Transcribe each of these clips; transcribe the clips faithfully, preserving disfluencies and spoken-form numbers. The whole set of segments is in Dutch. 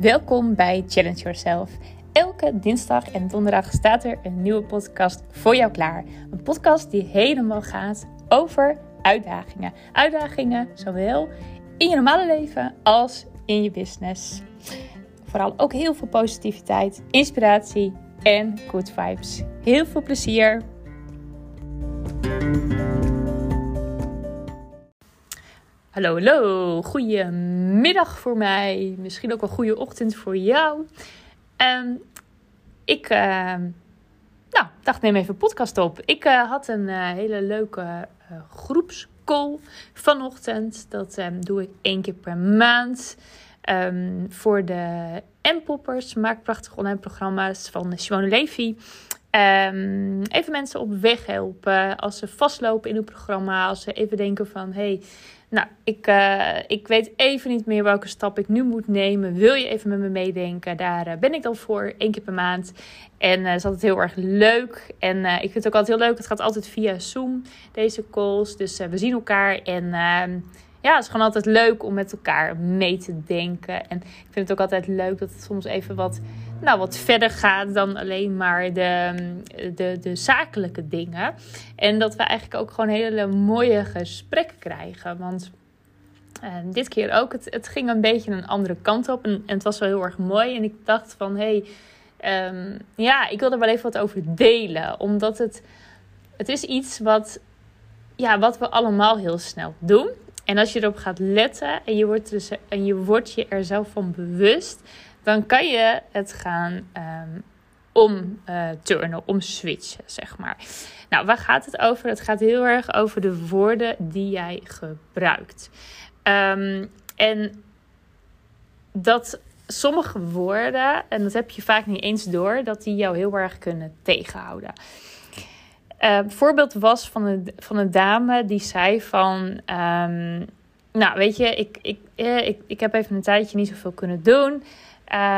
Welkom bij Challenge Yourself. Elke dinsdag en donderdag staat er een nieuwe podcast voor jou klaar. Een podcast die helemaal gaat over uitdagingen. Uitdagingen zowel in je normale leven als in je business. Vooral ook heel veel positiviteit, inspiratie en good vibes. Heel veel plezier! Hallo, hallo. Goedemiddag voor mij. Misschien ook een goede ochtend voor jou. Um, ik uh, nou, dacht, neem even een podcast op. Ik uh, had een uh, hele leuke uh, groepscall vanochtend. Dat um, doe ik één keer per maand. Um, voor de M-poppers maak prachtig online programma's van Simone Levy. Um, even mensen op weg helpen. Als ze vastlopen in hun programma. Als ze even denken van... hey, Nou, ik, uh, ik weet even niet meer welke stap ik nu moet nemen. Wil je even met me meedenken? Daar uh, ben ik dan voor, één keer per maand. En uh, het is altijd heel erg leuk. En uh, ik vind het ook altijd heel leuk. Het gaat altijd via Zoom, deze calls. Dus uh, we zien elkaar. En uh, ja, het is gewoon altijd leuk om met elkaar mee te denken. En ik vind het ook altijd leuk dat het soms even wat, nou, wat verder gaat dan alleen maar de, de, de zakelijke dingen. En dat we eigenlijk ook gewoon hele mooie gesprekken krijgen. Want uh, dit keer ook, het, het ging een beetje een andere kant op. En, en het was wel heel erg mooi. En ik dacht van, hé, hey, um, ja, ik wil er wel even wat over delen. Omdat het, het is iets wat, ja, wat we allemaal heel snel doen. En als je erop gaat letten en je wordt, dus, en je, wordt je er zelf van bewust... dan kan je het gaan um, omturnen, uh, omswitchen, zeg maar. Nou, waar gaat het over? Het gaat heel erg over de woorden die jij gebruikt. Um, en dat sommige woorden, en dat heb je vaak niet eens door... dat die jou heel erg kunnen tegenhouden. Uh, voorbeeld was van een, van een dame die zei van... Um, nou, weet je, ik, ik, eh, ik, ik heb even een tijdje niet zoveel kunnen doen...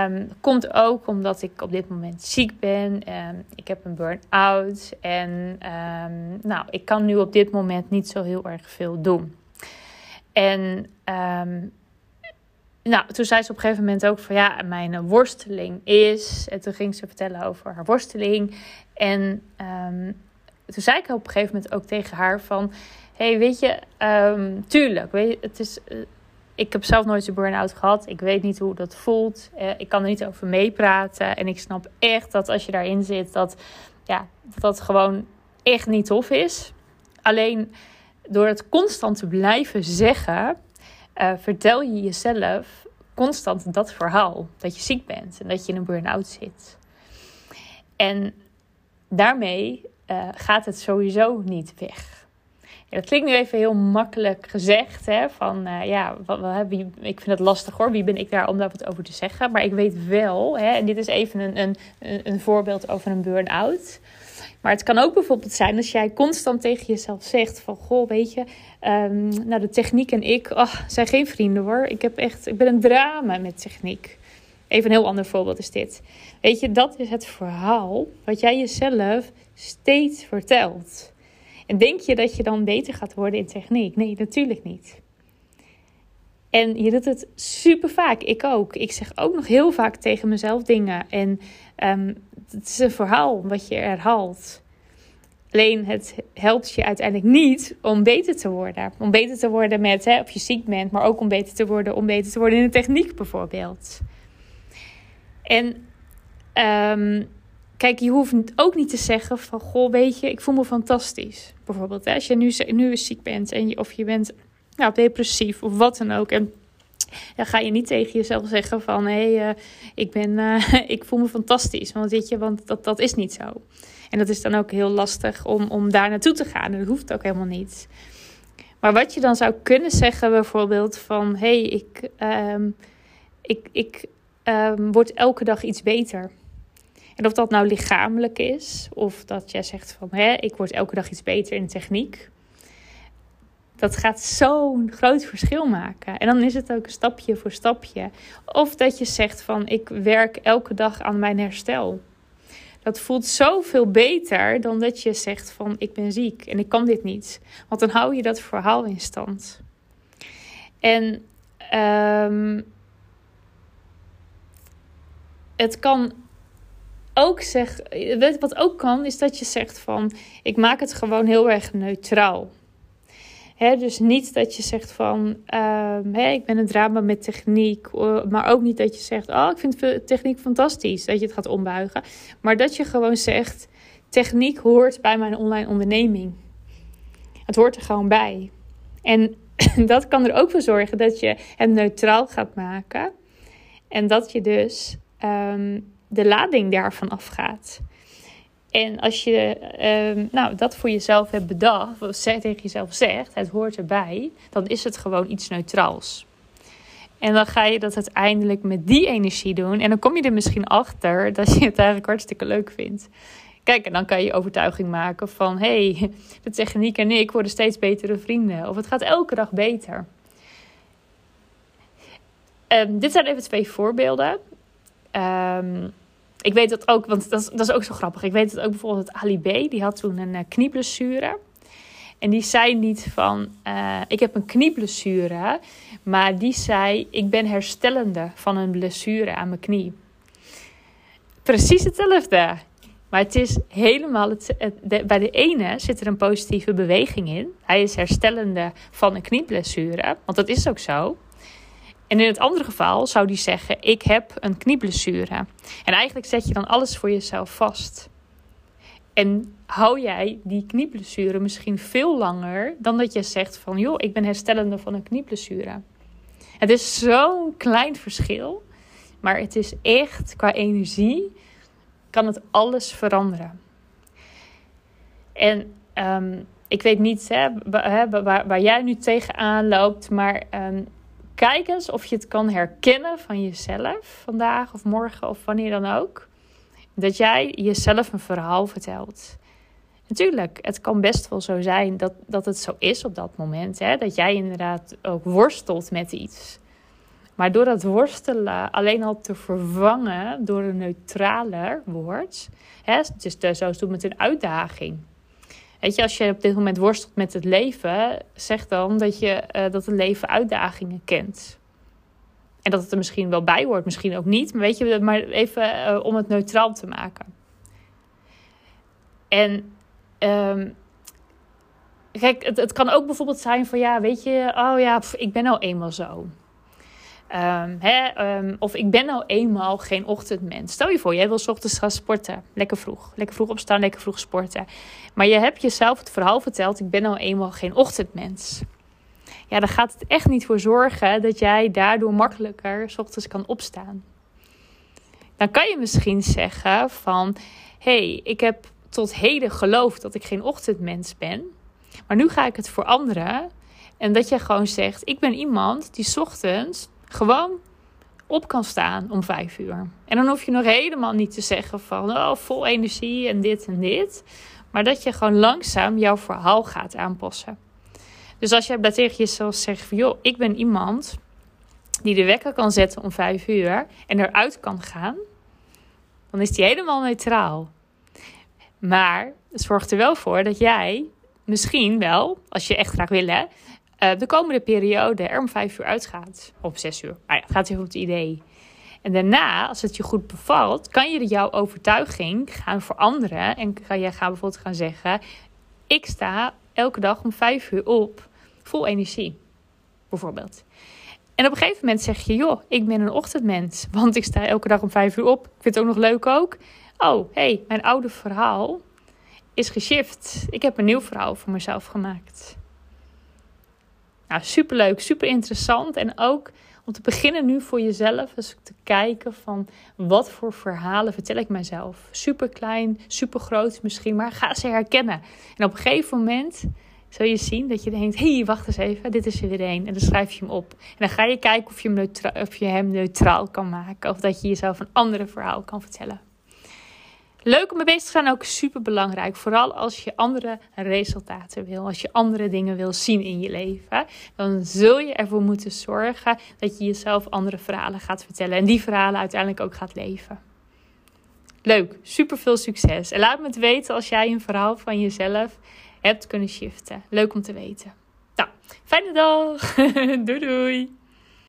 Um, komt ook omdat ik op dit moment ziek ben. Um, ik heb een burn-out. En um, nou, ik kan nu op dit moment niet zo heel erg veel doen. En um, nou, toen zei ze op een gegeven moment ook van... ja, mijn worsteling is... En toen ging ze vertellen over haar worsteling. En um, toen zei ik op een gegeven moment ook tegen haar van... hey, weet je, um, tuurlijk, weet je, het is... Uh, Ik heb zelf nooit een burn-out gehad. Ik weet niet hoe dat voelt. Uh, ik kan er niet over meepraten. En ik snap echt dat als je daarin zit... dat ja, dat, dat gewoon echt niet tof is. Alleen door het constant te blijven zeggen... Uh, vertel je jezelf constant dat verhaal. Dat je ziek bent en dat je in een burn-out zit. En daarmee uh, gaat het sowieso niet weg. Ja, dat klinkt nu even heel makkelijk gezegd. Hè? Van, uh, ja, wat, wat, wie, ik vind het lastig hoor. Wie ben ik daar om daar wat over te zeggen? Maar ik weet wel, hè, en dit is even een, een, een voorbeeld over een burn-out. Maar het kan ook bijvoorbeeld zijn als jij constant tegen jezelf zegt van... goh, weet je, um, nou de techniek en ik oh, zijn geen vrienden hoor. Ik, heb echt, ik ben een drama met techniek. Even een heel ander voorbeeld is dit. Weet je, dat is het verhaal wat jij jezelf steeds vertelt... En denk je dat je dan beter gaat worden in techniek? Nee, natuurlijk niet. En je doet het super vaak. Ik ook. Ik zeg ook nog heel vaak tegen mezelf dingen. En um, het is een verhaal wat je herhaalt. Alleen het helpt je uiteindelijk niet om beter te worden. Om beter te worden met hè, of je ziek bent. Maar ook om beter te worden, om beter te worden in de techniek bijvoorbeeld. En... Um, Kijk, je hoeft ook niet te zeggen van... goh, weet je, ik voel me fantastisch. Bijvoorbeeld, hè, als je nu, nu ziek bent... En je, of je bent nou, depressief of wat dan ook... en dan ga je niet tegen jezelf zeggen van... hé, hey, uh, ik, uh, ik voel me fantastisch. Want, weet je, want dat, dat is niet zo. En dat is dan ook heel lastig om, om daar naartoe te gaan. En dat hoeft ook helemaal niet. Maar wat je dan zou kunnen zeggen bijvoorbeeld van... hé, hey, ik, um, ik, ik um, word elke dag iets beter... En of dat nou lichamelijk is, of dat jij zegt van... Hé, ik word elke dag iets beter in de techniek. Dat gaat zo'n groot verschil maken. En dan is het ook een stapje voor stapje. Of dat je zegt van, ik werk elke dag aan mijn herstel. Dat voelt zoveel beter dan dat je zegt van, ik ben ziek en ik kan dit niet. Want dan hou je dat verhaal in stand. En... Um, het kan ook zeg, wat ook kan, is dat je zegt van, ik maak het gewoon heel erg neutraal. He, dus niet dat je zegt van, uh, hey, ik ben een drama met techniek. Uh, maar ook niet dat je zegt, oh, ik vind techniek fantastisch. Dat je het gaat ombuigen. Maar dat je gewoon zegt, techniek hoort bij mijn online onderneming. Het hoort er gewoon bij. En dat kan er ook voor zorgen dat je het neutraal gaat maken. En dat je dus um, de lading daarvan afgaat. En als je um, nou, dat voor jezelf hebt bedacht, of tegen jezelf zegt, het hoort erbij, dan is het gewoon iets neutraals. En dan ga je dat uiteindelijk met die energie doen. En dan kom je er misschien achter dat je het eigenlijk hartstikke leuk vindt. Kijk, en dan kan je overtuiging maken van, hé, hey, de techniek en ik worden steeds betere vrienden. Of het gaat elke dag beter. Um, dit zijn even twee voorbeelden. Um, ik weet dat ook, want dat is, dat is ook zo grappig. Ik weet dat ook bijvoorbeeld dat Ali B, die had toen een knieblessure. En die zei niet van, uh, ik heb een knieblessure. Maar die zei, ik ben herstellende van een blessure aan mijn knie. Precies hetzelfde. Maar het is helemaal, het, het, de, bij de ene zit er een positieve beweging in. Hij is herstellende van een knieblessure, want dat is ook zo. En in het andere geval zou die zeggen, ik heb een knieblessure. En eigenlijk zet je dan alles voor jezelf vast. En hou jij die knieblessure misschien veel langer dan dat je zegt van, joh, ik ben herstellende van een knieblessure. Het is zo'n klein verschil, maar het is echt qua energie, kan het alles veranderen. En um, ik weet niet hè, waar, waar, waar jij nu tegenaan loopt, maar um, kijk eens of je het kan herkennen van jezelf vandaag of morgen of wanneer dan ook. Dat jij jezelf een verhaal vertelt. Natuurlijk, het kan best wel zo zijn dat, dat het zo is op dat moment. Hè, dat jij inderdaad ook worstelt met iets. Maar door dat worstelen alleen al te vervangen door een neutraler woord. Hè, dus de, zo doen met een uitdaging. Weet je, als je op dit moment worstelt met het leven, zeg dan dat, je, uh, dat het leven uitdagingen kent. En dat het er misschien wel bij hoort, misschien ook niet. Maar weet je, maar even uh, om het neutraal te maken. En Um, kijk, het, het kan ook bijvoorbeeld zijn van, ja, weet je, oh ja, pff, ik ben nou eenmaal zo. Um, he, um, of ik ben nou eenmaal geen ochtendmens. Stel je voor, jij wil 's ochtends gaan sporten. Lekker vroeg. Lekker vroeg opstaan, lekker vroeg sporten. Maar je hebt jezelf het verhaal verteld, ik ben nou eenmaal geen ochtendmens. Ja, daar gaat het echt niet voor zorgen dat jij daardoor makkelijker 's ochtends kan opstaan. Dan kan je misschien zeggen van, hey, ik heb tot heden geloofd dat ik geen ochtendmens ben. Maar nu ga ik het veranderen. En dat jij gewoon zegt, ik ben iemand die 's ochtends gewoon op kan staan om vijf uur. En dan hoef je nog helemaal niet te zeggen van, oh, vol energie en dit en dit. Maar dat je gewoon langzaam jouw verhaal gaat aanpassen. Dus als je tegen jezelf zegt van, joh, ik ben iemand die de wekker kan zetten om vijf uur en eruit kan gaan. Dan is die helemaal neutraal. Maar zorg er wel voor dat jij misschien wel, als je echt graag wil hè, de komende periode er om vijf uur uitgaat. Of zes uur. Ah ja, het gaat even op het idee. En daarna, als het je goed bevalt, kan je jouw overtuiging gaan veranderen. En kan je gaan bijvoorbeeld gaan zeggen, ik sta elke dag om vijf uur op, vol energie. Bijvoorbeeld. En op een gegeven moment zeg je, joh, ik ben een ochtendmens. Want ik sta elke dag om vijf uur op. Ik vind het ook nog leuk ook. Oh, hé, hey, mijn oude verhaal is geshift. Ik heb een nieuw verhaal voor mezelf gemaakt. Nou, superleuk, super interessant. En ook om te beginnen nu voor jezelf eens te kijken van, wat voor verhalen vertel ik mezelf. Super klein, super groot misschien, maar ga ze herkennen. En op een gegeven moment zul je zien dat je denkt, hé, hey, wacht eens even, dit is er weer één. En dan schrijf je hem op. En dan ga je kijken of je hem, neutra- of je hem neutraal kan maken. Of dat je jezelf een ander verhaal kan vertellen. Leuk om mee bezig te gaan, ook super belangrijk. Vooral als je andere resultaten wil. Als je andere dingen wil zien in je leven. Dan zul je ervoor moeten zorgen dat je jezelf andere verhalen gaat vertellen. En die verhalen uiteindelijk ook gaat leven. Leuk, super veel succes. En laat me het weten als jij een verhaal van jezelf hebt kunnen shiften. Leuk om te weten. Nou, fijne dag. Doei doei.